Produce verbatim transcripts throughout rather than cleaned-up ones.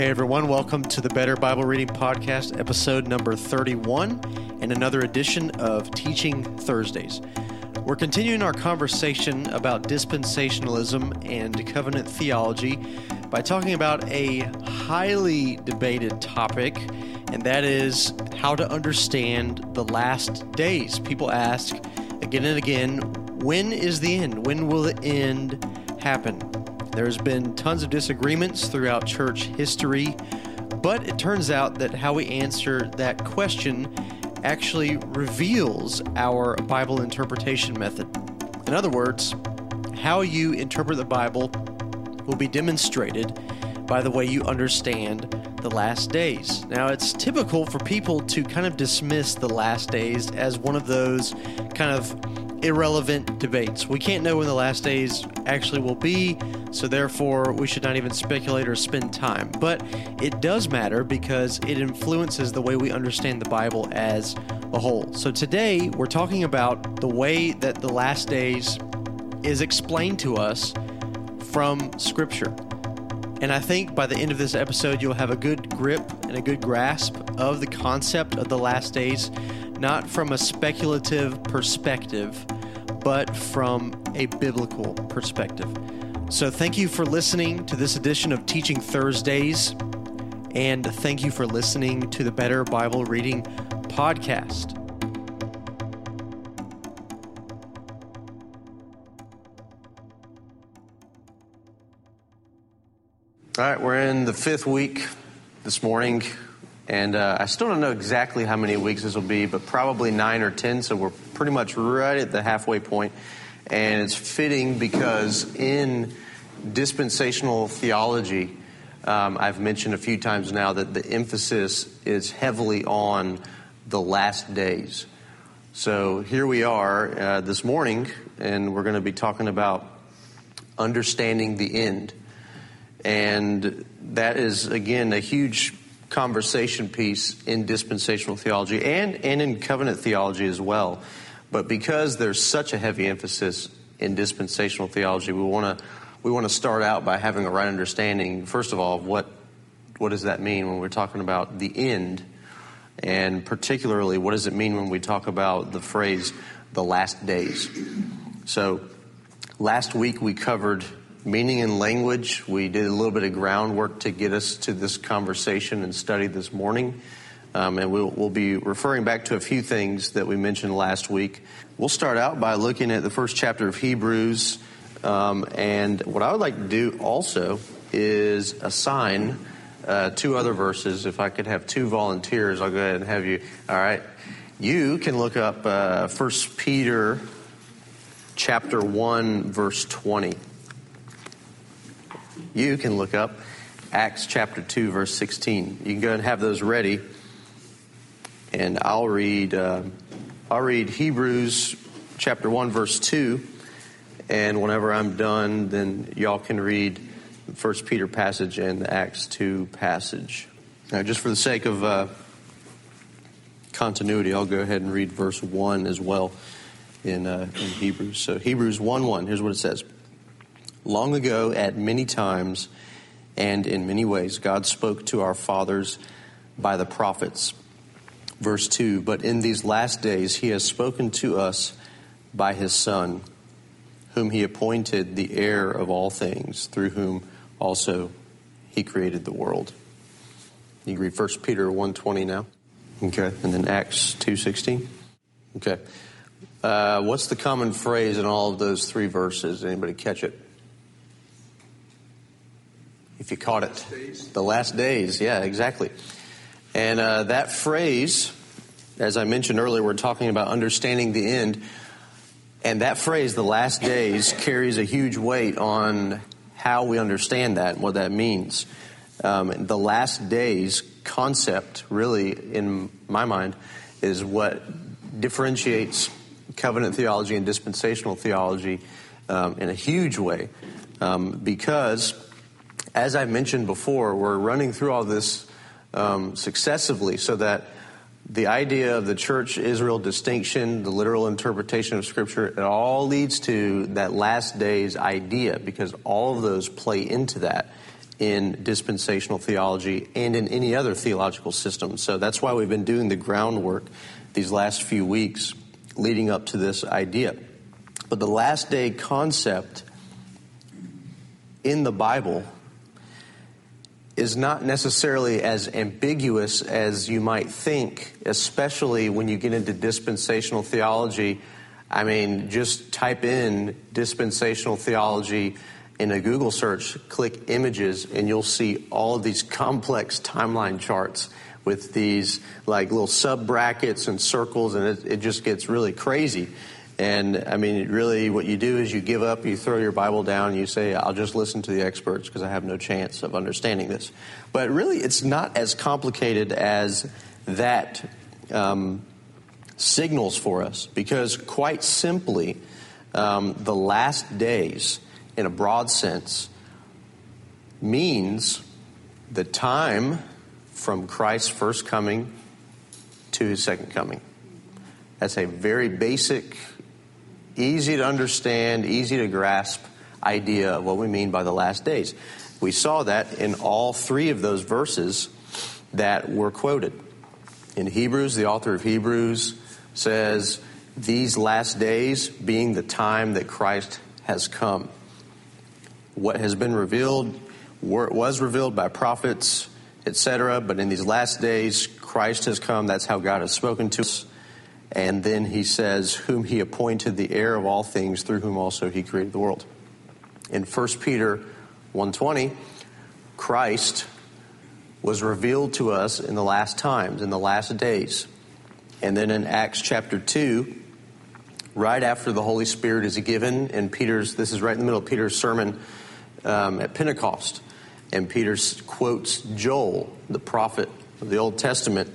Hey everyone, welcome to the Better Bible Reading Podcast, episode number thirty-one, and another edition of Teaching Thursdays. We're continuing our conversation about dispensationalism and covenant theology by talking about a highly debated topic, and that is how to understand the last days. People ask again and again, when is the end? When will the end happen? There's been tons of disagreements throughout church history, but it turns out that how we answer that question actually reveals our Bible interpretation method. In other words, how you interpret the Bible will be demonstrated by the way you understand the last days. Now, it's typical for people to kind of dismiss the last days as one of those kind of irrelevant debates. We can't know when the last days actually will be, so therefore we should not even speculate or spend time. But it does matter because it influences the way we understand the Bible as a whole. So today we're talking about the way that the last days is explained to us from Scripture. And I think by the end of this episode you'll have a good grip and a good grasp of the concept of the last days, not from a speculative perspective, but from a biblical perspective. So thank you for listening to this edition of Teaching Thursdays, and thank you for listening to the Better Bible Reading Podcast. All right, we're in the fifth week this morning. And uh, I still don't know exactly how many weeks this will be, but probably nine or ten, so we're pretty much right at the halfway point. And it's fitting because in dispensational theology, um, I've mentioned a few times now that the emphasis is heavily on the last days. So here we are uh, this morning, and we're going to be talking about understanding the end. And that is, again, a huge conversation piece in dispensational theology and, and in covenant theology as well. But because there's such a heavy emphasis in dispensational theology, we want to we want to start out by having a right understanding, first of all, of what, what does that mean when we're talking about the end? And particularly, what does it mean when we talk about the phrase, the last days? So last week we covered meaning and language. We did a little bit of groundwork to get us to this conversation and study this morning. Um, and we'll, we'll be referring back to a few things that we mentioned last week. We'll start out by looking at the first chapter of Hebrews. Um, and what I would like to do also is assign uh, two other verses. If I could have two volunteers, I'll go ahead and have you. All right. You can look up uh, First Peter chapter one, verse twenty. You can look up Acts chapter two, verse sixteen. You can go ahead and have those ready. And I'll read uh, I'll read Hebrews chapter one, verse two. And whenever I'm done, then y'all can read the First Peter passage and the Acts two passage. Now, just for the sake of uh, continuity, I'll go ahead and read verse one as well in, uh, in Hebrews. So Hebrews one one, here's what it says. Long ago, at many times and in many ways, God spoke to our fathers by the prophets. Verse two, but in these last days he has spoken to us by his Son, whom he appointed the heir of all things, through whom also he created the world. You can read First Peter one twenty now. Okay. And then Acts two sixteen. Okay. Uh, what's the common phrase in all of those three verses? Anybody catch it? If you caught it, the last days. Yeah, exactly. And uh, that phrase, as I mentioned earlier, we're talking about understanding the end. And that phrase, the last days, carries a huge weight on how we understand that and what that means. Um, the last days concept, really, in my mind, is what differentiates covenant theology and dispensational theology um, in a huge way. Um, because... As I mentioned before, we're running through all this um, successively so that the idea of the church-Israel distinction, the literal interpretation of Scripture, it all leads to that last day's idea because all of those play into that. in dispensational theology and in any other theological system. So that's why we've been doing the groundwork these last few weeks leading up to this idea. But the last day concept in the Bible is not necessarily as ambiguous as you might think, especially when you get into dispensational theology. I mean, just type in dispensational theology in a Google search, click images, and you'll see all of these complex timeline charts with these like little sub brackets and circles, and it, it just gets really crazy. And I mean, really what you do is you give up, you throw your Bible down, and you say, I'll just listen to the experts because I have no chance of understanding this. But really, it's not as complicated as that um, signals for us, because quite simply, um, the last days, in a broad sense, means the time from Christ's first coming to his second coming. That's a very basic, easy to understand, easy to grasp idea of what we mean by the last days. We saw that in all three of those verses that were quoted. In Hebrews, the author of Hebrews says, these last days being the time that Christ has come. What has been revealed, was revealed by prophets, et cetera. But in these last days, Christ has come. That's how God has spoken to us. And then he says, whom he appointed the heir of all things, through whom also he created the world. In First Peter one twenty, Christ was revealed to us in the last times, in the last days. And then in Acts chapter two, right after the Holy Spirit is given, and Peter's, this is right in the middle of Peter's sermon um, at Pentecost, and Peter quotes Joel, the prophet of the Old Testament,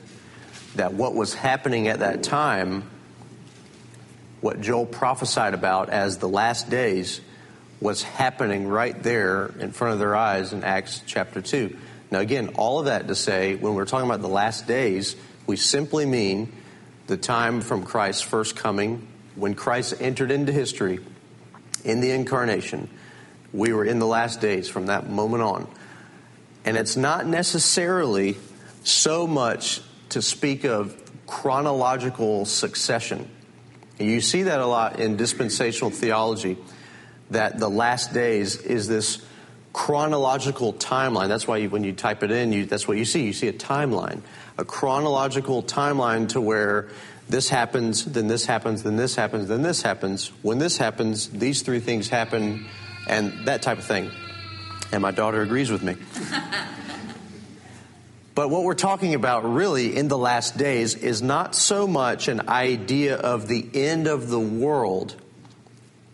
that what was happening at that time, what Joel prophesied about as the last days, was happening right there in front of their eyes in Acts chapter two. Now again, all of that to say, when we're talking about the last days, we simply mean the time from Christ's first coming, when Christ entered into history in the incarnation. We were in the last days from that moment on. And it's not necessarily so much to speak of chronological succession. And you see that a lot in dispensational theology, that the last days is this chronological timeline. That's why you, when you type it in, you, that's what you see. You see a timeline, a chronological timeline to where this happens, then this happens, then this happens, then this happens. When this happens, these three things happen, and that type of thing. And my daughter agrees with me. But what we're talking about really in the last days is not so much an idea of the end of the world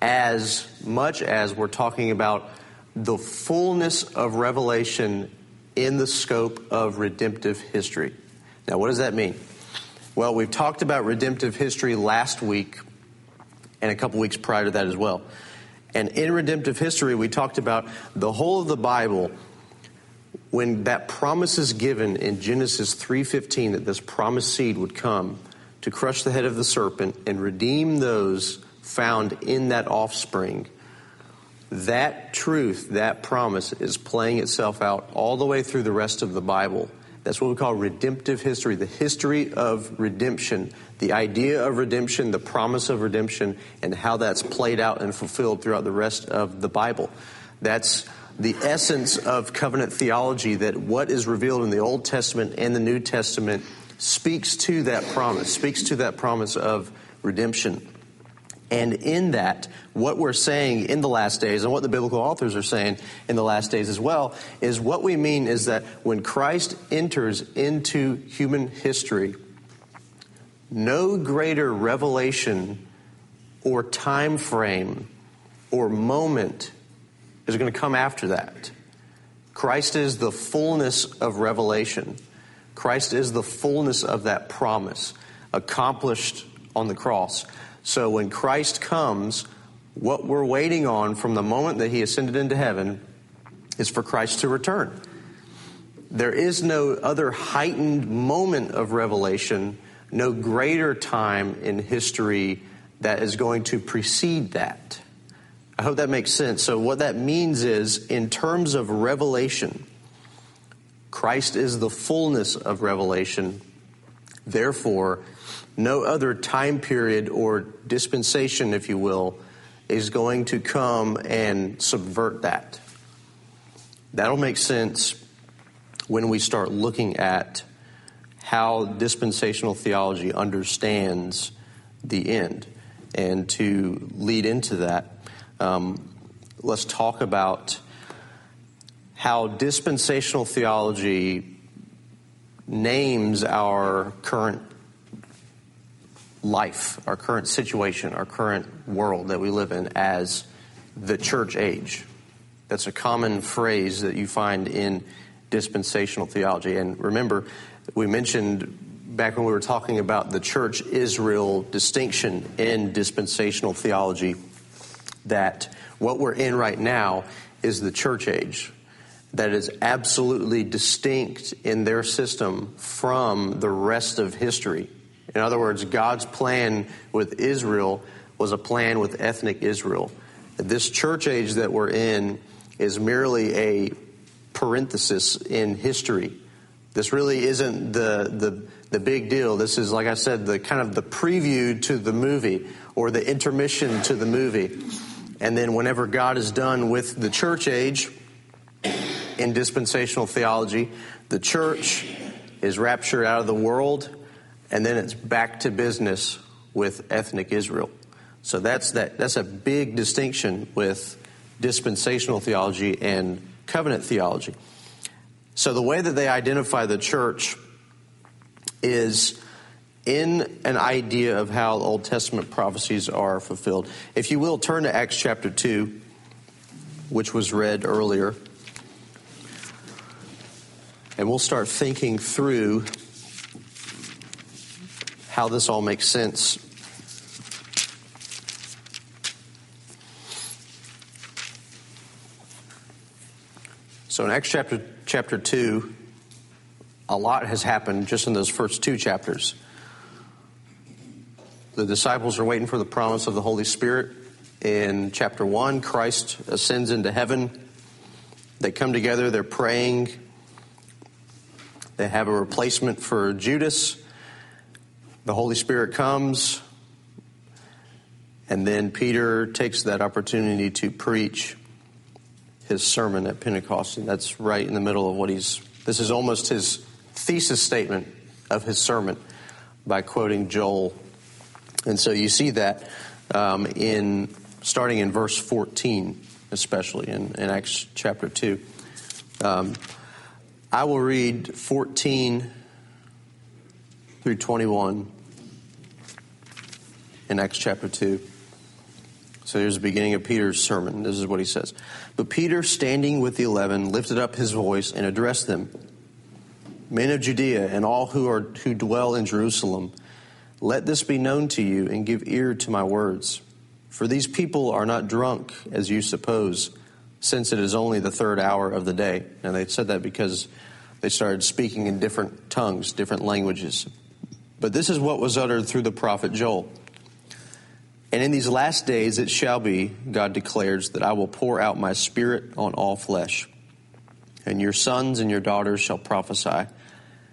as much as we're talking about the fullness of revelation in the scope of redemptive history. Now, what does that mean? Well, we've talked about redemptive history last week and a couple weeks prior to that as well. And in redemptive history, we talked about the whole of the Bible. When that promise is given in Genesis three fifteen that this promised seed would come to crush the head of the serpent and redeem those found in that offspring, that truth, that promise is playing itself out all the way through the rest of the Bible. That's what we call redemptive history, the history of redemption, the idea of redemption, the promise of redemption, and how that's played out and fulfilled throughout the rest of the Bible. That's the essence of covenant theology, that what is revealed in the Old Testament and the New Testament speaks to that promise, speaks to that promise of redemption. And in that, what we're saying in the last days, and what the biblical authors are saying in the last days as well, is what we mean is that when Christ enters into human history, no greater revelation or time frame or moment is going to come after that. Christ is the fullness of revelation. Christ is the fullness of that promise accomplished on the cross. So when Christ comes, what we're waiting on from the moment that he ascended into heaven is for Christ to return. There is no other heightened moment of revelation, no greater time in history that is going to precede that. I hope that makes sense. So what that means is, in terms of revelation, Christ is the fullness of revelation. Therefore, no other time period or dispensation, if you will, is going to come and subvert that. That'll make sense when we start looking at how dispensational theology understands the end. And to lead into that, um, let's talk about how dispensational theology names our current life, our current situation, our current world that we live in as the church age. That's a common phrase that you find in dispensational theology. And remember, we mentioned back when we were talking about the church Israel distinction in dispensational theology that what we're in right now is the church age. That is absolutely distinct in their system from the rest of history. In other words, God's plan with Israel was a plan with ethnic Israel. This church age that we're in is merely a parenthesis in history. This really isn't the, the the big deal. This is, like I said, the kind of the preview to the movie or the intermission to the movie. And then whenever God is done with the church age, in dispensational theology, the church is raptured out of the world, and then it's back to business with ethnic Israel. So that's that. That's a big distinction with dispensational theology and covenant theology. So the way that they identify the church is in an idea of how Old Testament prophecies are fulfilled. If you will, turn to Acts chapter two, which was read earlier. And we'll start thinking through how this all makes sense. So in Acts chapter chapter two, a lot has happened just in those first two chapters. The disciples are waiting for the promise of the Holy Spirit. In chapter one, Christ ascends into heaven. They come together, they're praying. They have a replacement for Judas. The Holy Spirit comes, and then Peter takes that opportunity to preach his sermon at Pentecost, and that's right in the middle of what he's, this is almost his thesis statement of his sermon by quoting Joel. And so you see that um, in starting in verse fourteen, especially in, in Acts chapter two. Um, I will read fourteen through twenty-one in Acts chapter two. So here's the beginning of Peter's sermon. This is what he says. But Peter, standing with the eleven, lifted up his voice and addressed them. Men of Judea and all who are who dwell in Jerusalem, let this be known to you and give ear to my words. For these people are not drunk, as you suppose, since it is only the third hour of the day. And they said that because they started speaking in different tongues, different languages. But this is what was uttered through the prophet Joel. And in these last days it shall be, God declares, that I will pour out my spirit on all flesh. And your sons and your daughters shall prophesy.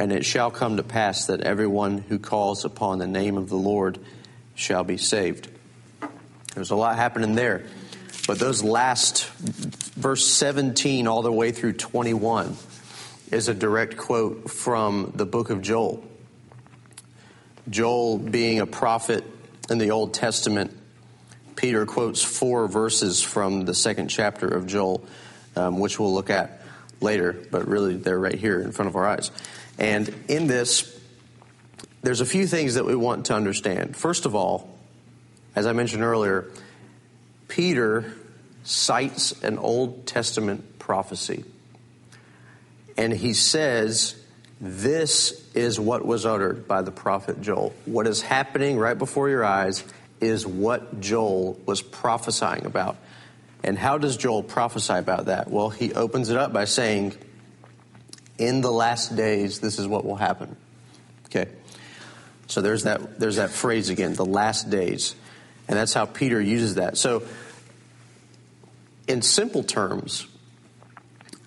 And it shall come to pass that everyone who calls upon the name of the Lord shall be saved. There's a lot happening there. But those last, verse seventeen all the way through twenty-one, is a direct quote from the book of Joel. Joel being a prophet in the Old Testament, Peter quotes four verses from the second chapter of Joel, um, which we'll look at later, but really they're right here in front of our eyes. And in this, there's a few things that we want to understand. First of all, as I mentioned earlier, Peter cites an Old Testament prophecy. and he says, this is what was uttered by the prophet Joel. What is happening right before your eyes is what Joel was prophesying about. And how does Joel prophesy about that? Well, he opens it up by saying, in the last days, this is what will happen. Okay. So there's that there's that phrase again, the last days. And that's how Peter uses that. So in simple terms,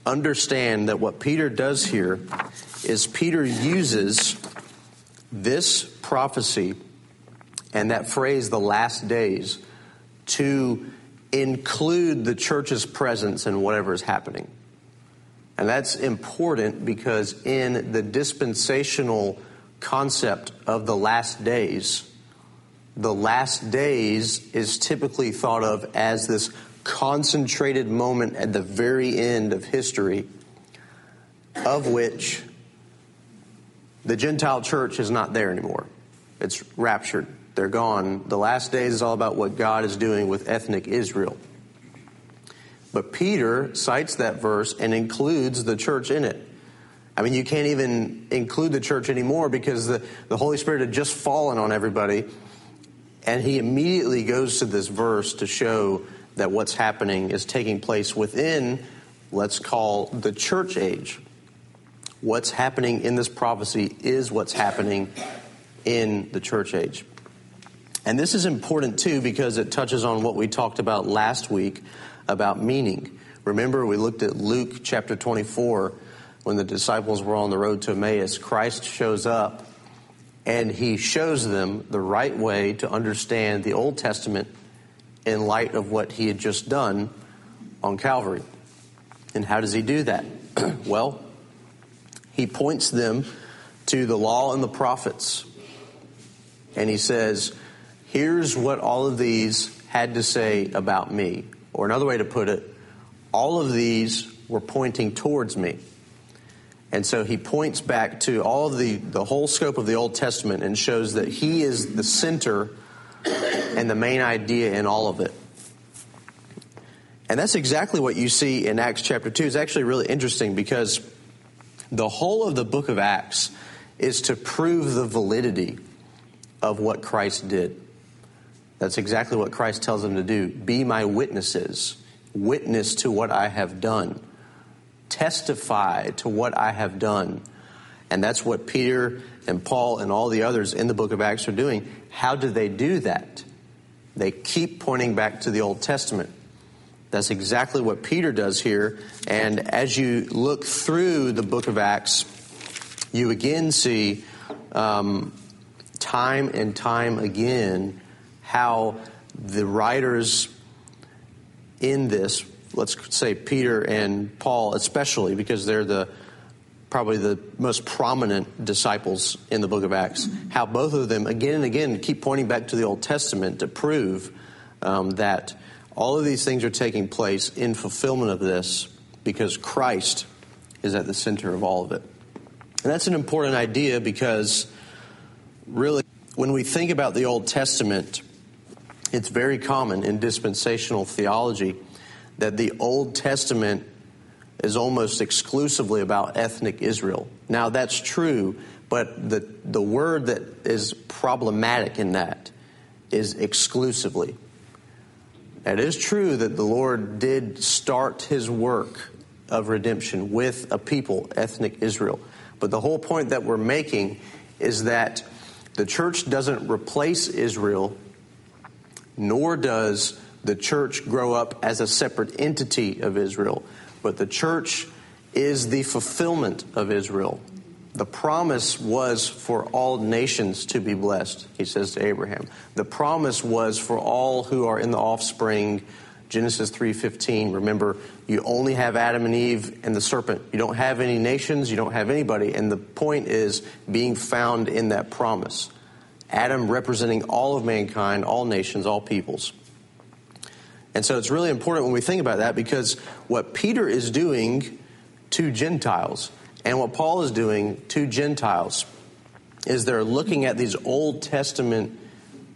understand that what Peter does here is Peter uses this prophecy and that phrase, the last days, to include the church's presence in whatever is happening. And that's important because in the dispensational concept of the last days, the last days is typically thought of as this concentrated moment at the very end of history, of which the Gentile church is not there anymore. It's raptured. They're gone. The last days is all about what God is doing with ethnic Israel. But Peter cites that verse and includes the church in it. I mean, you can't even include the church anymore because the, the Holy Spirit had just fallen on everybody. And he immediately goes to this verse to show that what's happening is taking place within, let's call, the church age. What's happening in this prophecy is what's happening in the church age. And this is important, too, because it touches on what we talked about last week about meaning. Remember, we looked at Luke chapter twenty-four, when the disciples were on the road to Emmaus. Christ shows up, and he shows them the right way to understand the Old Testament in light of what he had just done on Calvary. And how does he do that? Well, he points them to the law and the prophets. And he says, here's what all of these had to say about me. Or another way to put it, all of these were pointing towards me. And so he points back to all of the, the whole scope of the Old Testament and shows that he is the center and the main idea in all of it. And that's exactly what you see in Acts chapter two. It's actually really interesting because the whole of the book of Acts is to prove the validity of what Christ did. That's exactly what Christ tells them to do. Be my witnesses. Witness to what I have done. Testify to what I have done. And that's what Peter and Paul and all the others in the book of Acts are doing. How do they do that? They keep pointing back to the Old Testament. That's exactly what Peter does here. And as you look through the book of Acts, you again see um, time and time again how the writers in this, let's say Peter and Paul especially, because they're the probably the most prominent disciples in the book of Acts, how both of them again and again keep pointing back to the Old Testament to prove um, that all of these things are taking place in fulfillment of this because Christ is at the center of all of it. And that's an important idea because really when we think about the Old Testament, it's very common in dispensational theology that the Old Testament is almost exclusively about ethnic Israel. Now, that's true, but the the word that is problematic in that is exclusively. It is true that the Lord did start his work of redemption with a people, ethnic Israel. But the whole point that we're making is that the church doesn't replace Israel, nor does the church grow up as a separate entity of Israel. But the church is the fulfillment of Israel. The promise was for all nations to be blessed, he says to Abraham. The promise was for all who are in the offspring, Genesis three fifteen. Remember, you only have Adam and Eve and the serpent. You don't have any nations, you don't have anybody. And the point is being found in that promise. Adam representing all of mankind, all nations, all peoples. And so it's really important when we think about that because what Peter is doing to Gentiles and what Paul is doing to Gentiles is they're looking at these Old Testament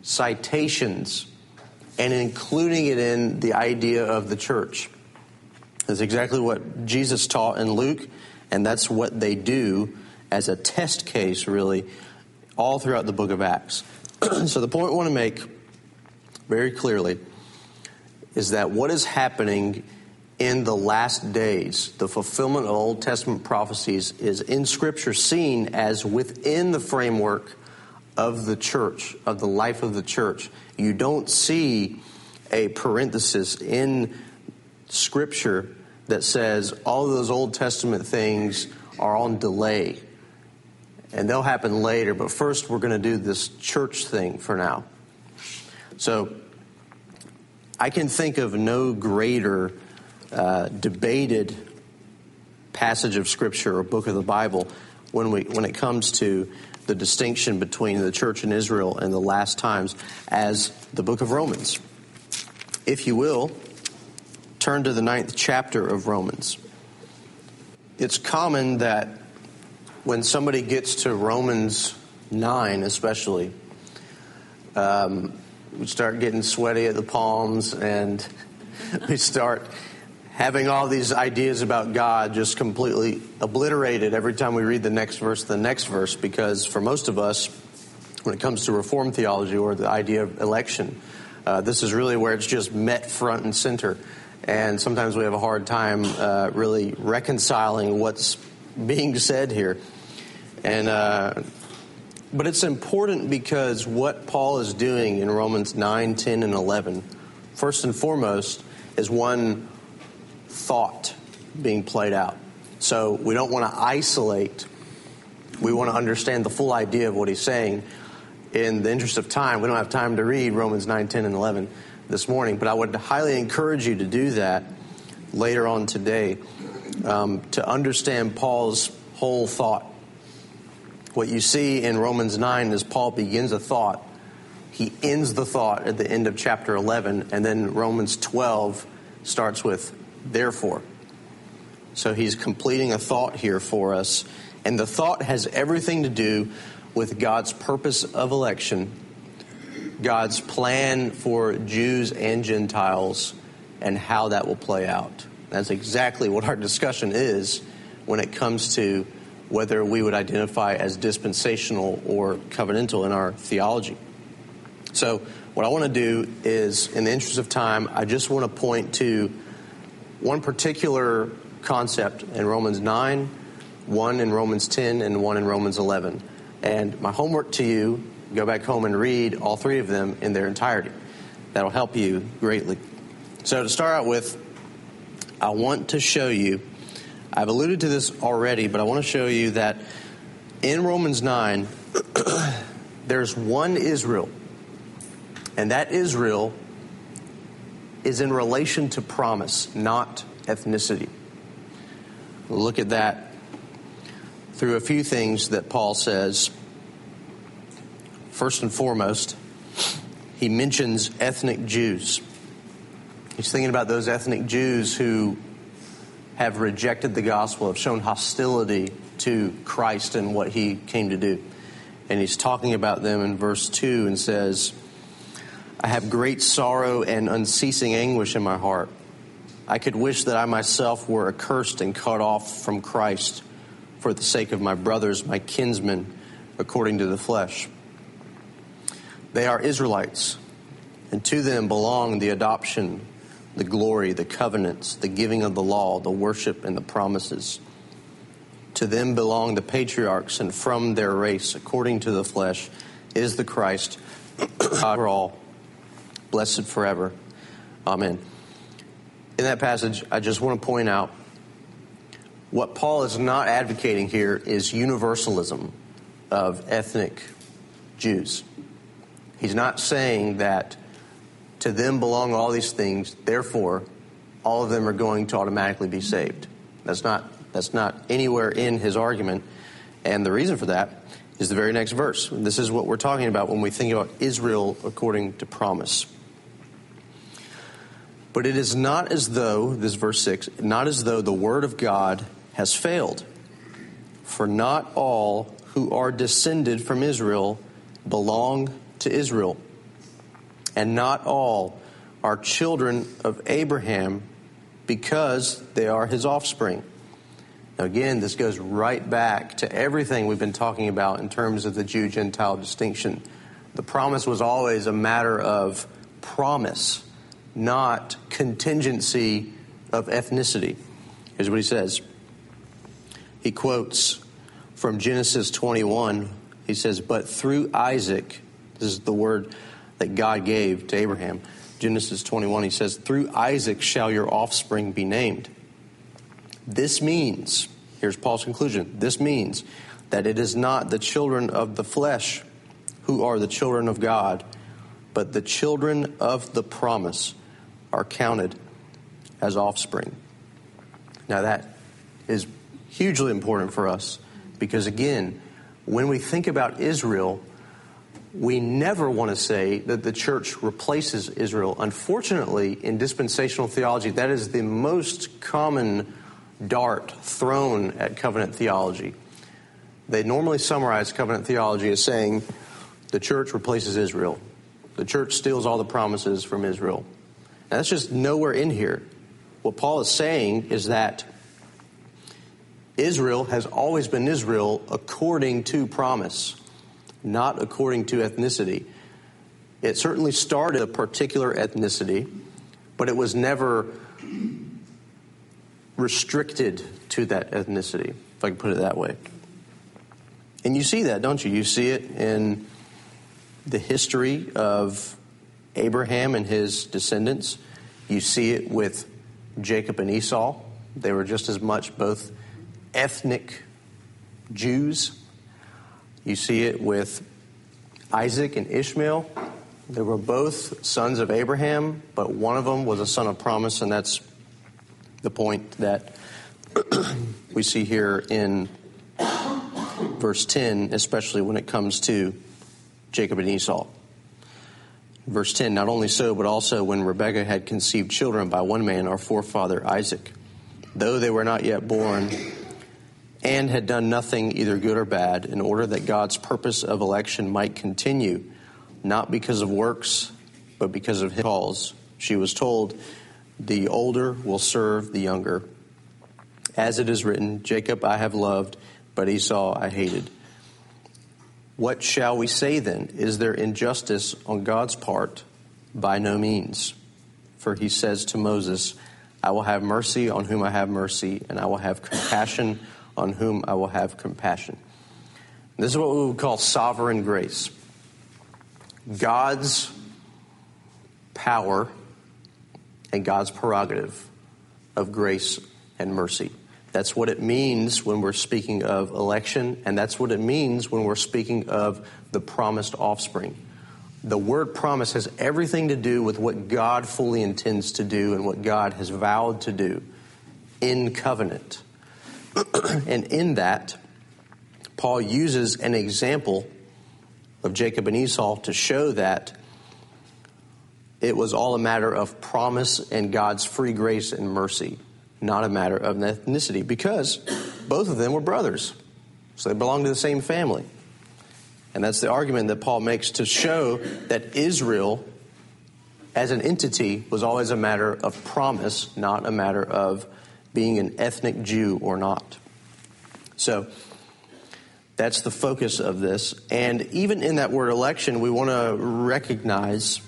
citations and including it in the idea of the church. That's exactly what Jesus taught in Luke, And that's what they do as a test case, really, all throughout the book of Acts. So the point I want to make very clearly is that what is happening in the last days, the fulfillment of Old Testament prophecies, is in Scripture seen as within the framework of the church, of the life of the church. You don't see a parenthesis in Scripture that says all of those Old Testament things are on delay, and they'll happen later, but first we're going to do this church thing for now. So I can think of no greater uh, debated passage of Scripture or book of the Bible when we when it comes to the distinction between the church in Israel and the last times as the book of Romans. If you will, turn to the ninth chapter of Romans. It's common that when somebody gets to Romans nine especially, um, we start getting sweaty at the palms, and we start having all these ideas about God just completely obliterated every time we read the next verse, the next verse, because for most of us, when it comes to Reformed theology or the idea of election, uh, this is really where it's just met front and center. And sometimes we have a hard time uh, really reconciling what's being said here. And uh, but it's important because what Paul is doing in Romans nine, ten, and eleven, first and foremost, is one thought being played out. So we don't want to isolate. We want to understand the full idea of what he's saying. In the interest of time, we don't have time to read Romans nine, ten, and eleven this morning, but I would highly encourage you to do that later on today um, to understand Paul's whole thought. What you see in Romans nine is Paul begins a thought. He ends the thought at the end of chapter eleven, and then Romans twelve starts with therefore. So he's completing a thought here for us, and the thought has everything to do with God's purpose of election, God's plan for Jews and Gentiles, and how that will play out. That's exactly what our discussion is when it comes to whether we would identify as dispensational or covenantal in our theology. So what I want to do is, in the interest of time, I just want to point to one particular concept in Romans nine, one in Romans ten, and one in Romans eleven. And my homework to you, go back home and read all three of them in their entirety. That'll help you greatly. So to start out with, I want to show you, I've alluded to this already, but I want to show you that in Romans nine, there's one Israel, and that Israel is in relation to promise, not ethnicity. We'll look at that through a few things that Paul says. First and foremost, he mentions ethnic Jews. He's thinking about those ethnic Jews who have rejected the gospel, have shown hostility to Christ and what he came to do. And he's talking about them in verse two and says, I have great sorrow and unceasing anguish in my heart. I could wish that I myself were accursed and cut off from Christ for the sake of my brothers, my kinsmen, according to the flesh. They are Israelites, and to them belong the adoption, the glory, the covenants, the giving of the law, the worship, and the promises. To them belong the patriarchs, and from their race, according to the flesh, is the Christ, God for all, blessed forever. Amen. In that passage, I just want to point out what Paul is not advocating here is universalism of ethnic Jews. He's not saying that to them belong all these things, therefore all of them are going to automatically be saved. That's not that's not anywhere in his argument. And the reason for that is the very next verse. This is what we're talking about when we think about Israel according to promise. But it is not as though, this is verse six, not as though the word of God has failed. For not all who are descended from Israel belong to to Israel, and not all are children of Abraham because they are his offspring. Now, again, this goes right back to everything we've been talking about in terms of the Jew-Gentile distinction. The promise was always a matter of promise, not contingency of ethnicity. Here's what he says. He quotes from Genesis twenty-one. He says, but through Isaac, this is the word that God gave to Abraham. Genesis twenty-one, he says, through Isaac shall your offspring be named. This means, here's Paul's conclusion, this means that it is not the children of the flesh who are the children of God, but the children of the promise are counted as offspring. Now that is hugely important for us because, again, when we think about Israel, we never want to say that the church replaces Israel. Unfortunately, in dispensational theology, that is the most common dart thrown at covenant theology. They normally summarize covenant theology as saying the church replaces Israel. The church steals all the promises from Israel. Now, that's just nowhere in here. What Paul is saying is that Israel has always been Israel according to promise, not according to ethnicity. It certainly started a particular ethnicity, but it was never restricted to that ethnicity, if I can put it that way. And you see that, don't you? You see it in the history of Abraham and his descendants. You see it with Jacob and Esau. They were just as much both ethnic Jews. You see it with Isaac and Ishmael. They were both sons of Abraham, but one of them was a son of promise, and that's the point that we see here in verse ten, especially when it comes to Jacob and Esau. Verse ten, not only so, but also when Rebekah had conceived children by one man, our forefather Isaac, though they were not yet born and had done nothing either good or bad, in order that God's purpose of election might continue, not because of works, but because of his calls. She was told, the older will serve the younger. As it is written, Jacob I have loved, but Esau I hated. What shall we say then? Is there injustice on God's part? By no means. For he says to Moses, I will have mercy on whom I have mercy, and I will have compassion on whom I will have compassion. This is what we would call sovereign grace. God's power and God's prerogative of grace and mercy. That's what it means when we're speaking of election, and that's what it means when we're speaking of the promised offspring. The word promise has everything to do with what God fully intends to do and what God has vowed to do in covenant. And in that, Paul uses an example of Jacob and Esau to show that it was all a matter of promise and God's free grace and mercy, not a matter of ethnicity, because both of them were brothers. So they belonged to the same family. And that's the argument that Paul makes to show that Israel as an entity was always a matter of promise, not a matter of being an ethnic Jew or not. So that's the focus of this. And even in that word election, we want to recognize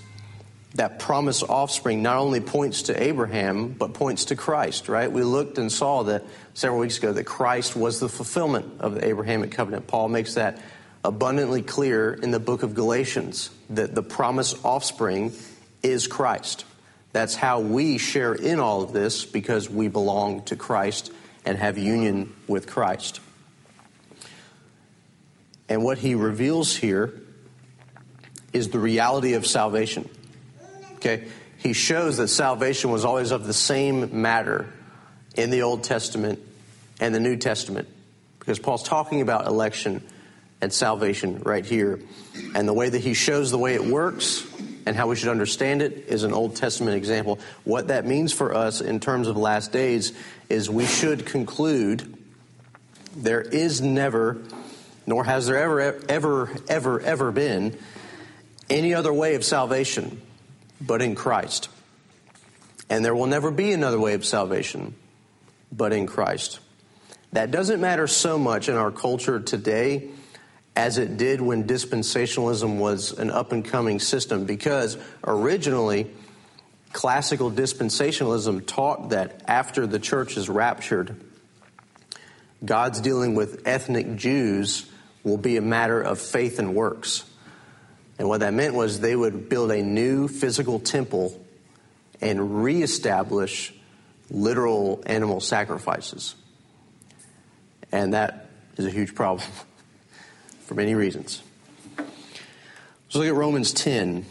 that promised offspring not only points to Abraham, but points to Christ, right? We looked and saw that several weeks ago that Christ was the fulfillment of the Abrahamic covenant. Paul makes that abundantly clear in the book of Galatians, that the promised offspring is Christ. That's how we share in all of this, because we belong to Christ and have union with Christ. And what he reveals here is the reality of salvation. Okay, he shows that salvation was always of the same matter in the Old Testament and the New Testament, because Paul's talking about election and salvation right here. And the way that he shows the way it works and how we should understand it is an Old Testament example. What that means for us in terms of last days is we should conclude there is never, nor has there ever, ever, ever, ever been any other way of salvation but in Christ. And there will never be another way of salvation but in Christ. That doesn't matter so much in our culture today as it did when dispensationalism was an up-and-coming system, because originally classical dispensationalism taught that after the church is raptured, God's dealing with ethnic Jews will be a matter of faith and works. And what that meant was they would build a new physical temple and reestablish literal animal sacrifices. And that is a huge problem for many reasons. Let's look at Romans ten.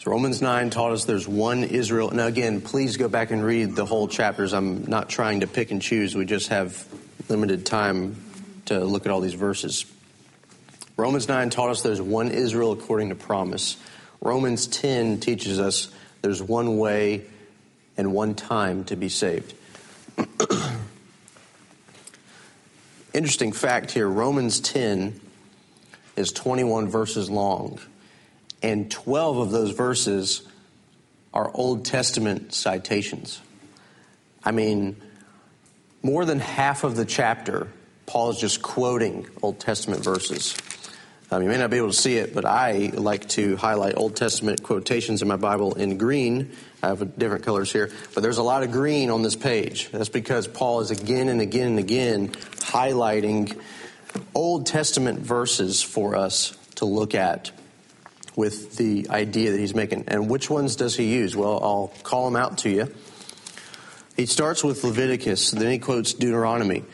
So Romans nine taught us there's one Israel. Now again, please go back and read the whole chapters. I'm not trying to pick and choose. We just have limited time to look at all these verses. Romans nine taught us there's one Israel according to promise. Romans ten teaches us there's one way and one time to be saved. Interesting fact here, Romans ten is twenty-one verses long, and twelve of those verses are Old Testament citations. I mean, more than half of the chapter, Paul is just quoting Old Testament verses. Um, you may not be able to see it, but I like to highlight Old Testament quotations in my Bible in green. I have different colors here, but there's a lot of green on this page. That's because Paul is again and again and again highlighting Old Testament verses for us to look at with the idea that he's making. And which ones does he use? Well, I'll call them out to you. He starts with Leviticus, then he quotes Deuteronomy.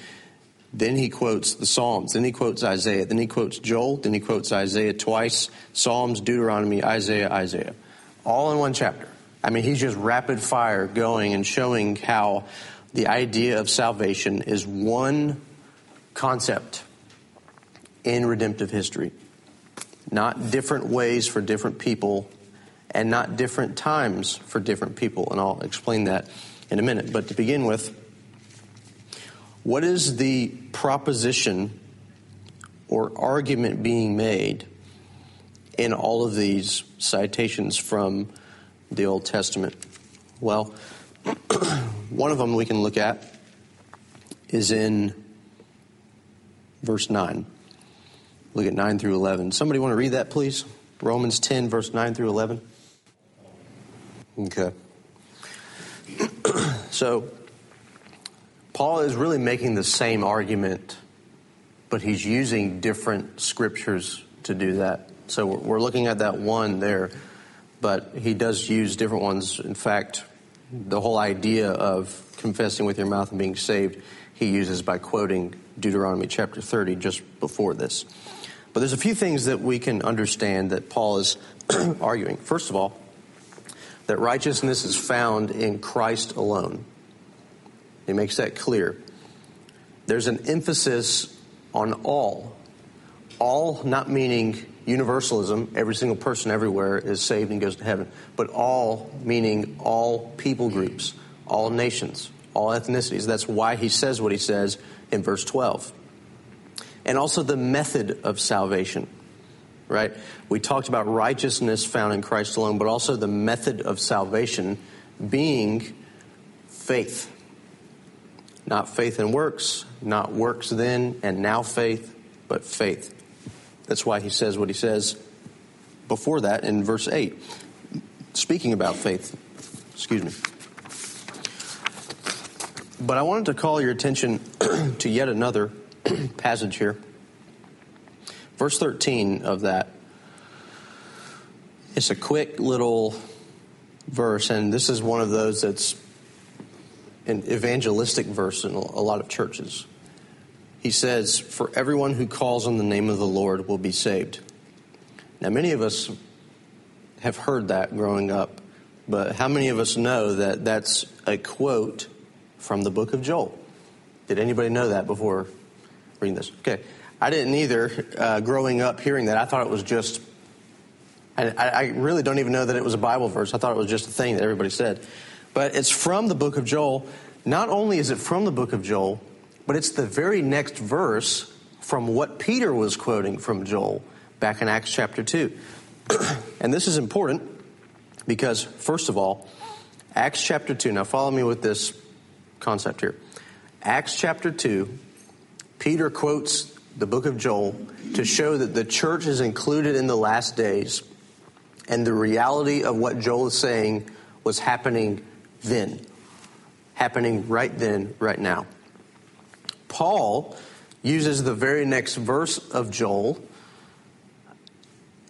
Then he quotes the Psalms, then he quotes Isaiah, then he quotes Joel, then he quotes Isaiah twice, Psalms, Deuteronomy, Isaiah, Isaiah. All in one chapter. I mean, he's just rapid fire going and showing how the idea of salvation is one concept in redemptive history. Not different ways for different people and not different times for different people. And I'll explain that in a minute. But to begin with, what is the proposition or argument being made in all of these citations from the Old Testament? Well, one of them we can look at is in verse nine. Look at nine through eleven. Somebody want to read that, please? Romans ten, verse nine through eleven. Okay. So, Paul is really making the same argument, but he's using different scriptures to do that. So we're looking at that one there, but he does use different ones. In fact, the whole idea of confessing with your mouth and being saved, he uses by quoting Deuteronomy chapter thirty just before this. But there's a few things that we can understand that Paul is arguing. First of all, that righteousness is found in Christ alone. He makes that clear. There's an emphasis on all. All not meaning universalism, every single person everywhere is saved and goes to heaven, but all meaning all people groups, all nations, all ethnicities. That's why he says what he says in verse twelve. And also the method of salvation, right? We talked about righteousness found in Christ alone, but also the method of salvation being faith. Not faith and works, not works then and now faith, but faith. That's why he says what he says before that in verse eight. Speaking about faith, excuse me. But I wanted to call your attention to yet another passage here. Verse thirteen of that. It's a quick little verse, and this is one of those that's an evangelistic verse in a lot of churches. He says, "For everyone who calls on the name of the Lord will be saved." Now, many of us have heard that growing up, but how many of us know that that's a quote from the book of Joel? Did anybody know that before reading this? Okay. I didn't either. Uh, growing up hearing that, I thought it was just, I, I really don't even know that it was a Bible verse. I thought it was just a thing that everybody said. But it's from the book of Joel. Not only is it from the book of Joel, but it's the very next verse from what Peter was quoting from Joel back in Acts chapter two. And this is important because, first of all, Acts chapter two. Now follow me with this concept here. Acts chapter two, Peter quotes the book of Joel to show that the church is included in the last days, and the reality of what Joel is saying was happening then, happening right then, right now. Paul uses the very next verse of Joel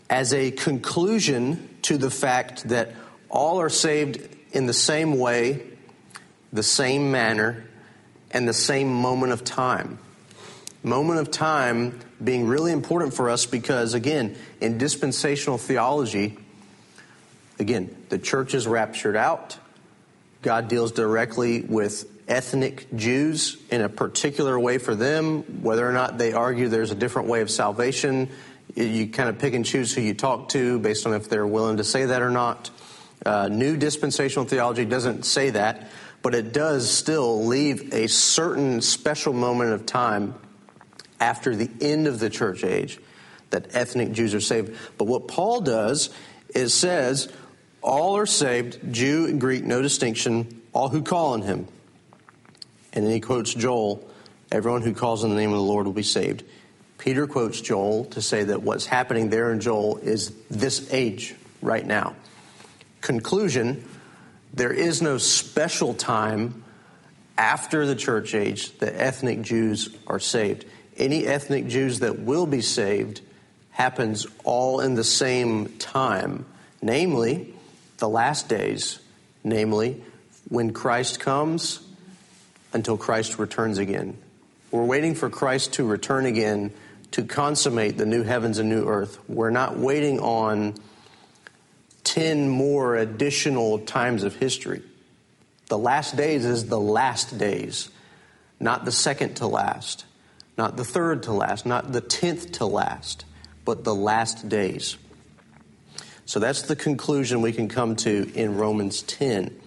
as a conclusion to the fact that all are saved in the same way, the same manner, and the same moment of time. Moment of time being really important for us because, again, in dispensational theology, again, the church is raptured out. God deals directly with ethnic Jews in a particular way for them. Whether or not they argue there's a different way of salvation, you kind of pick and choose who you talk to based on if they're willing to say that or not. Uh, new dispensational theology doesn't say that, but it does still leave a certain special moment of time after the end of the church age that ethnic Jews are saved. But what Paul does is says, all are saved, Jew and Greek, no distinction, all who call on him. And then he quotes Joel, everyone who calls on the name of the Lord will be saved. Peter quotes Joel to say that what's happening there in Joel is this age right now. Conclusion, there is no special time after the church age that ethnic Jews are saved. Any ethnic Jews that will be saved happens all in the same time, namely the last days, namely when Christ comes until Christ returns again. We're waiting for Christ to return again to consummate the new heavens and new earth. We're not waiting on ten more additional times of history. The last days is the last days, not the second to last, not the third to last, not the tenth to last, but the last days. So that's the conclusion we can come to in Romans ten.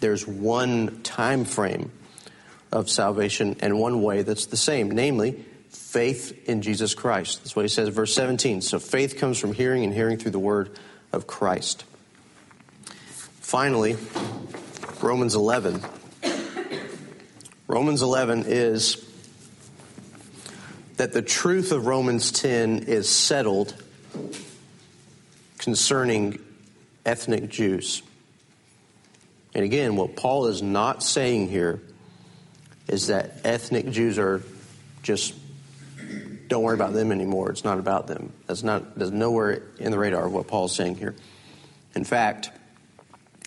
There's one time frame of salvation and one way that's the same, namely faith in Jesus Christ. That's what he says, verse seventeen. So faith comes from hearing and hearing through the word of Christ. Finally, Romans eleven. Romans eleven is that the truth of Romans ten is settled concerning ethnic Jews. And again, what Paul is not saying here is that ethnic Jews are just, don't worry about them anymore. It's not about them. That's not, that's nowhere in the radar of what Paul's saying here. In fact,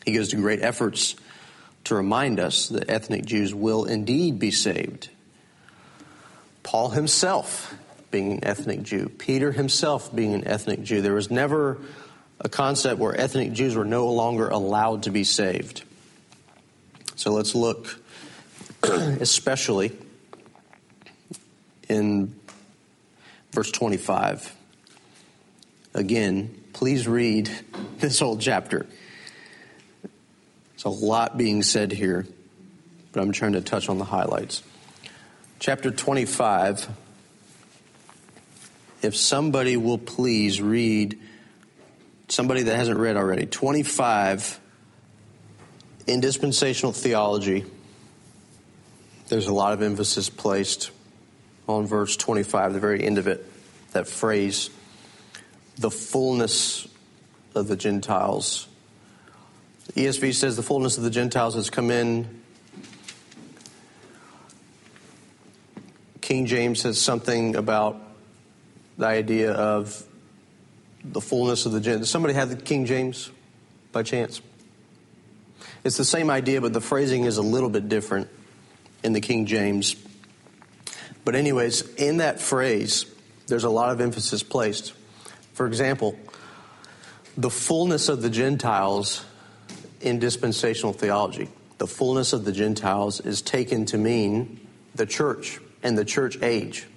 he goes to great efforts to remind us that ethnic Jews will indeed be saved. Paul himself being an ethnic Jew, Peter himself being an ethnic Jew. There was never a concept where ethnic Jews were no longer allowed to be saved. So let's look especially in verse twenty-five. Again, please read this whole chapter. It's a lot being said here, but I'm trying to touch on the highlights. Chapter twenty-five, if somebody will please read, somebody that hasn't read already, twenty-five in dispensational theology, there's a lot of emphasis placed on verse twenty-five, the very end of it, that phrase, the fullness of the Gentiles. The E S V says the fullness of the Gentiles has come in. King James says something about the idea of the fullness of the Gentiles. Does somebody have the King James by chance? It's the same idea, but the phrasing is a little bit different in the King James. But anyways, in that phrase, there's a lot of emphasis placed. For example, the fullness of the Gentiles in dispensational theology. The fullness of the Gentiles is taken to mean the church and the church age.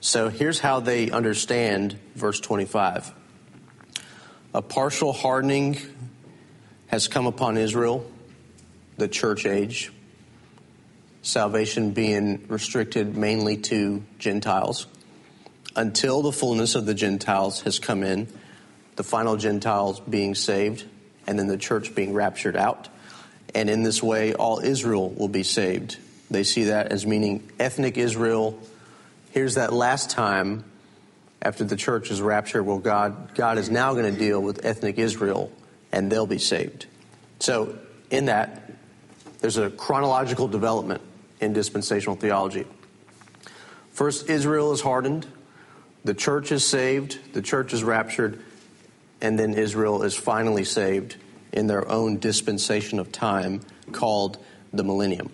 So here's how they understand verse twenty-five. A partial hardening has come upon Israel, the church age. Salvation being restricted mainly to Gentiles. Until the fullness of the Gentiles has come in, the final Gentiles being saved, and then the church being raptured out. And in this way, all Israel will be saved They see that as meaning ethnic Israel. Here's that last time after the church is raptured, well, God, God is now going to deal with ethnic Israel, and they'll be saved. So in that, there's a chronological development in dispensational theology. First, Israel is hardened. The church is saved. The church is raptured. And then Israel is finally saved in their own dispensation of time called the millennium.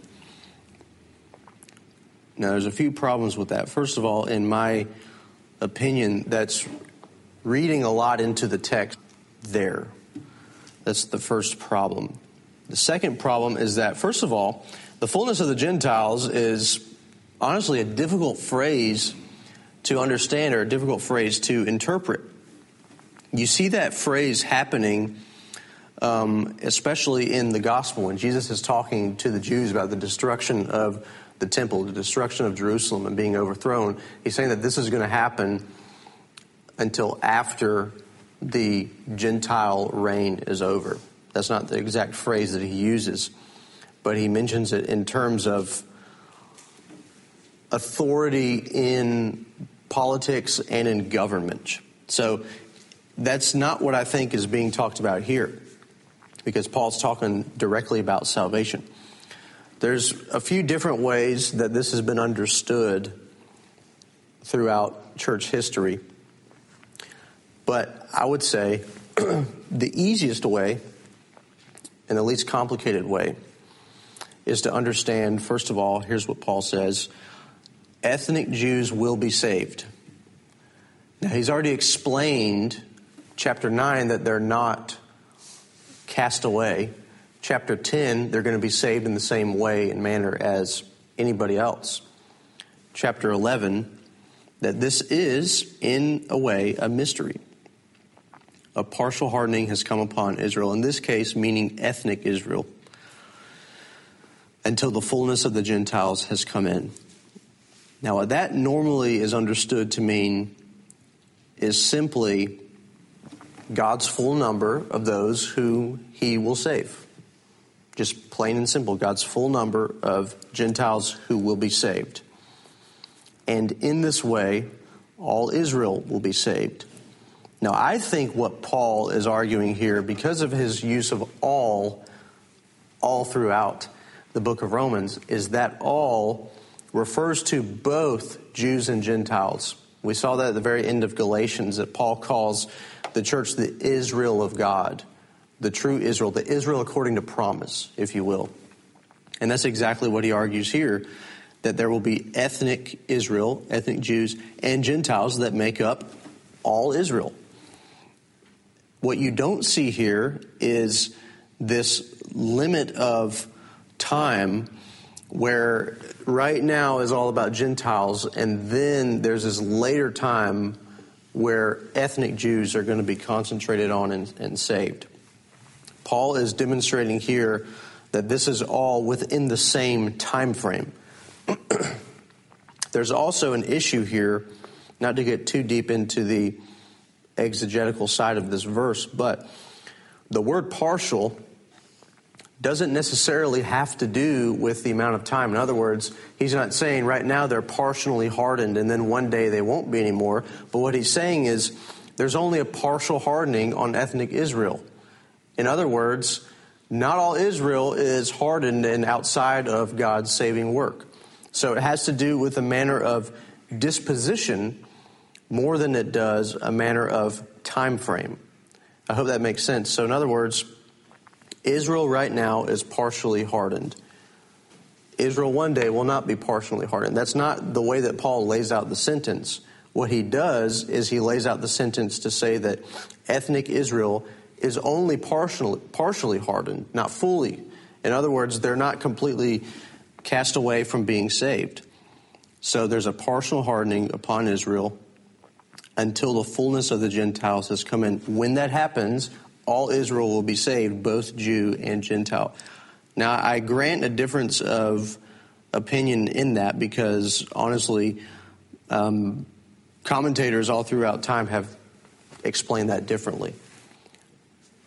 Now, there's a few problems with that. First of all, in my opinion, that's reading a lot into the text there. That's the first problem. The second problem is that, first of all, the fullness of the Gentiles is honestly a difficult phrase to understand or a difficult phrase to interpret. You see that phrase happening, um, especially in the gospel, when Jesus is talking to the Jews about the destruction of the temple, the destruction of Jerusalem and being overthrown. He's saying that this is going to happen until after the Gentile reign is over. That's not the exact phrase that he uses, but he mentions it in terms of authority in politics and in government. So that's not what I think is being talked about here, because Paul's talking directly about salvation. There's a few different ways that this has been understood throughout church history, but I would say the easiest way and the least complicated way is to understand, first of all, here's what Paul says: ethnic Jews will be saved. Now, he's already explained, chapter nine, that they're not cast away. Chapter ten, they're going to be saved in the same way and manner as anybody else. Chapter eleven, that this is, in a way, a mystery. A partial hardening has come upon Israel, in this case meaning ethnic Israel, until the fullness of the Gentiles has come in. Now, that normally is understood to mean is simply God's full number of those who he will save. Just plain and simple, God's full number of Gentiles who will be saved. And in this way, all Israel will be saved. Now, I think what Paul is arguing here, because of his use of all, all throughout the book of Romans, is that all refers to both Jews and Gentiles. We saw that at the very end of Galatians, that Paul calls the church the Israel of God, the true Israel, the Israel according to promise, if you will. And that's exactly what he argues here, that there will be ethnic Israel, ethnic Jews, and Gentiles that make up all Israel. What you don't see here is this limit of time where right now is all about Gentiles, and then there's this later time where ethnic Jews are going to be concentrated on and, and saved. Paul is demonstrating here that this is all within the same time frame. There's also an issue here, not to get too deep into the exegetical side of this verse, but the word partial doesn't necessarily have to do with the amount of time. In other words, he's not saying right now they're partially hardened and then one day they won't be anymore. But what he's saying is there's only a partial hardening on ethnic Israel. In other words, not all Israel is hardened and outside of God's saving work. So it has to do with a manner of disposition more than it does a manner of time frame. I hope that makes sense. So in other words, Israel right now is partially hardened. Israel one day will not be partially hardened. That's not the way that Paul lays out the sentence. What he does is he lays out the sentence to say that ethnic Israel is only partially, partially hardened, not fully. In other words, they're not completely cast away from being saved. So there's a partial hardening upon Israel until the fullness of the Gentiles has come in. When that happens, all Israel will be saved, both Jew and Gentile. Now, I grant a difference of opinion in that because, honestly, um, commentators all throughout time have explained that differently.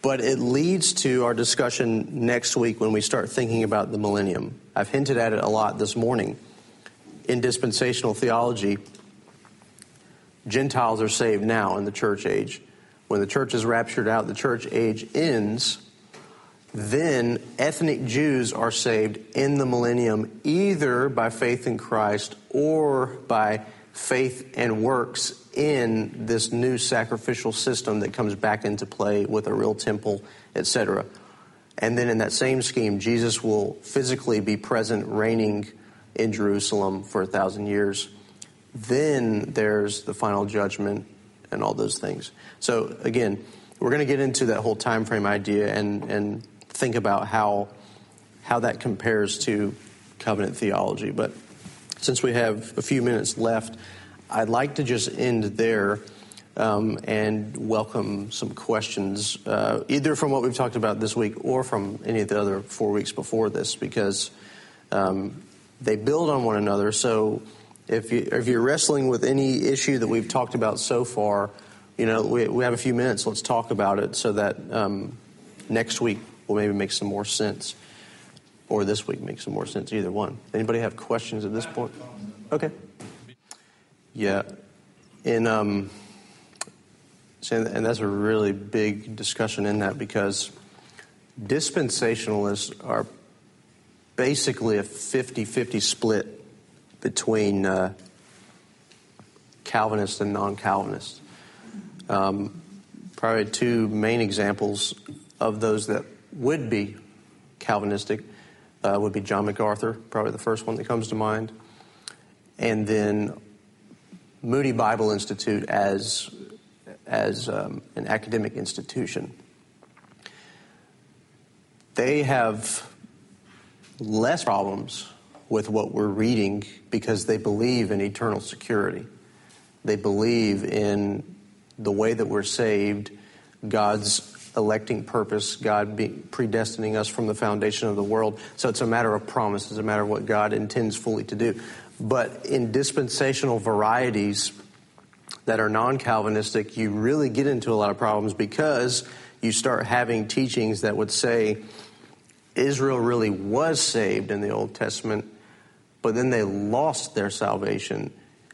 But it leads to our discussion next week when we start thinking about the millennium I've hinted at it a lot this morning. In dispensational theology, Gentiles are saved now in the church age. When the church is raptured out, the church age ends, then ethnic Jews are saved in the millennium either by faith in Christ or by faith and works in this new sacrificial system that comes back into play with a real temple, et cetera. And then in that same scheme, Jesus will physically be present, reigning in Jerusalem for a thousand years. Then there's the final judgment and all those things. So again, we're going to get into that whole time frame idea and, and think about how how that compares to covenant theology. But since we have a few minutes left, I'd like to just end there um, and welcome some questions, uh, either from what we've talked about this week or from any of the other four weeks before this, because um, they build on one another. So if, you, if you're wrestling with any issue that we've talked about so far, you know, we, we have a few minutes. Let's talk about it so that um, next week will maybe make some more sense, or this week makes some more sense, either one. Anybody have questions at this point? Okay. Yeah, and, um, and that's a really big discussion in that, because dispensationalists are basically a fifty-fifty split between uh, Calvinists and non-Calvinists. Um, probably two main examples of those that would be Calvinistic uh, would be John MacArthur, probably the first one that comes to mind, and then Moody Bible Institute as as um, an academic institution. They have less problems with what we're reading because they believe in eternal security. They believe in the way that we're saved, God's electing purpose, God be predestining us from the foundation of the world. So it's a matter of promise. It's a matter of what God intends fully to do. But in dispensational varieties that are non-Calvinistic, you really get into a lot of problems because you start having teachings that would say Israel really was saved in the Old Testament, but then they lost their salvation,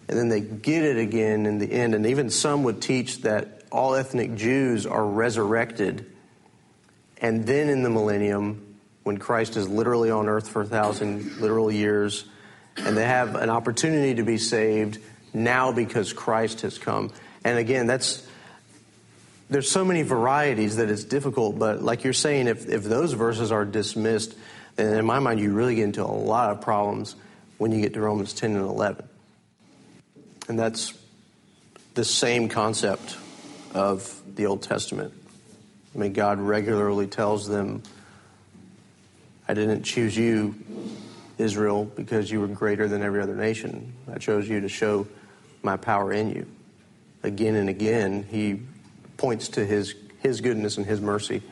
and then they get it again in the end. And even some would teach that all ethnic Jews are resurrected, and then in the millennium, when Christ is literally on earth for a thousand literal years, and they have an opportunity to be saved now because Christ has come. And again, that's there's so many varieties that it's difficult. But like you're saying, if, if those verses are dismissed, then in my mind, you really get into a lot of problems when you get to Romans ten and eleven. And that's the same concept of the Old Testament. I mean, God regularly tells them, I didn't choose you, Israel, because you were greater than every other nation. I chose you to show my power in you. Again and again, he points to his his goodness and his mercy.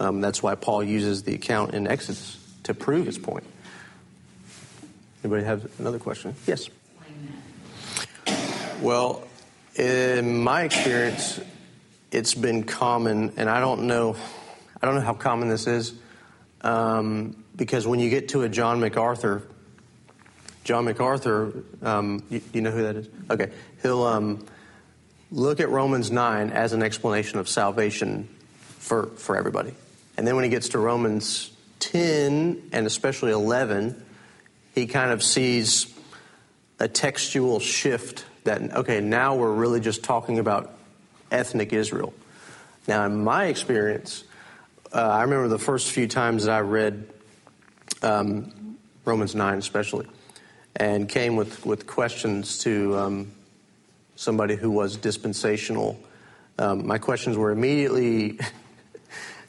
Um, that's why Paul uses the account in Exodus to prove his point. Anybody have another question? Yes. Well, in my experience, it's been common, and I don't know, I don't know how common this is. Um, Because when you get to a John MacArthur, John MacArthur, um, you, you know who that is? Okay. He'll um, look at Romans nine as an explanation of salvation for, for everybody. And then when he gets to Romans ten and especially eleven, he kind of sees a textual shift that, okay, now we're really just talking about ethnic Israel. Now, in my experience, uh, I remember the first few times that I read Um, Romans nine especially, and came with, with questions to um, somebody who was dispensational. Um, my questions were immediately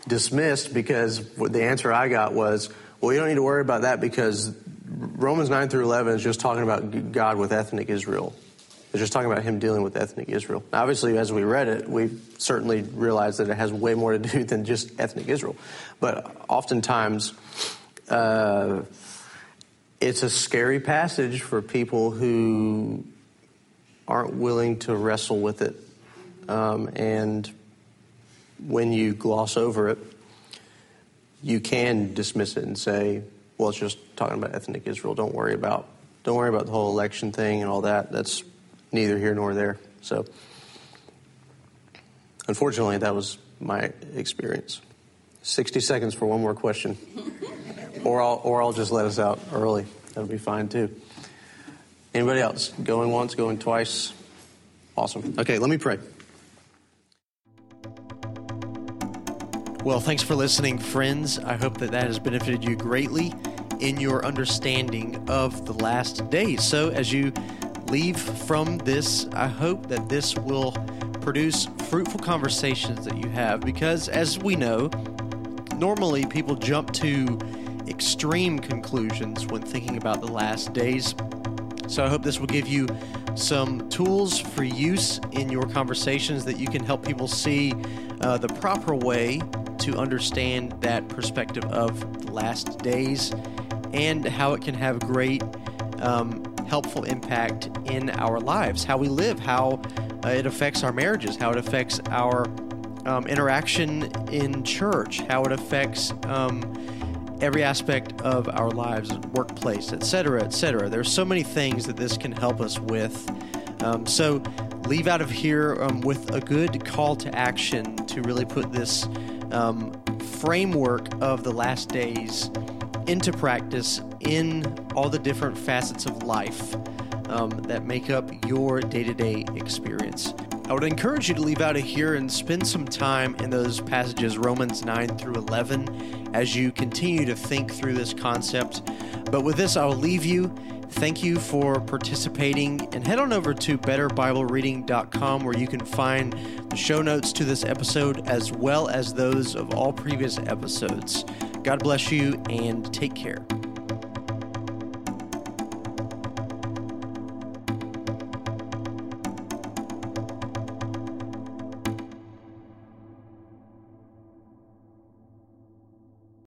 dismissed because the answer I got was, well, you don't need to worry about that because Romans nine through eleven is just talking about God with ethnic Israel. It's just talking about him dealing with ethnic Israel. Now, obviously, as we read it, we certainly realized that it has way more to do than just ethnic Israel. But oftentimes, Uh, it's a scary passage for people who aren't willing to wrestle with it. Um, and when you gloss over it, you can dismiss it and say, well, it's just talking about ethnic Israel. Don't worry about don't worry about the whole election thing and all that. That's neither here nor there. So, unfortunately, that was my experience. Sixty seconds for one more question, or I'll or I'll just let us out early. That'll be fine too. Anybody else? Going once, going twice. Awesome. Okay, let me pray. Well, thanks for listening, friends. I hope that that has benefited you greatly in your understanding of the last days. So as you leave from this, I hope that this will produce fruitful conversations that you have, because as we know, normally people jump to extreme conclusions when thinking about the last days. So I hope this will give you some tools for use in your conversations that you can help people see uh, the proper way to understand that perspective of the last days and how it can have great, um, helpful impact in our lives, how we live, how uh, it affects our marriages, how it affects our um, interaction in church, how it affects um, every aspect of our lives, workplace, et cetera, et cetera. There's so many things that this can help us with. Um, so leave out of here um, with a good call to action to really put this Um, framework of the last days into practice in all the different facets of life um, that make up your day-to-day experience. I would encourage you to leave out of here and spend some time in those passages, Romans nine through eleven, as you continue to think through this concept. But with this, I will leave you. Thank you for participating, and head on over to better bible reading dot com where you can find the show notes to this episode as well as those of all previous episodes. God bless you and take care.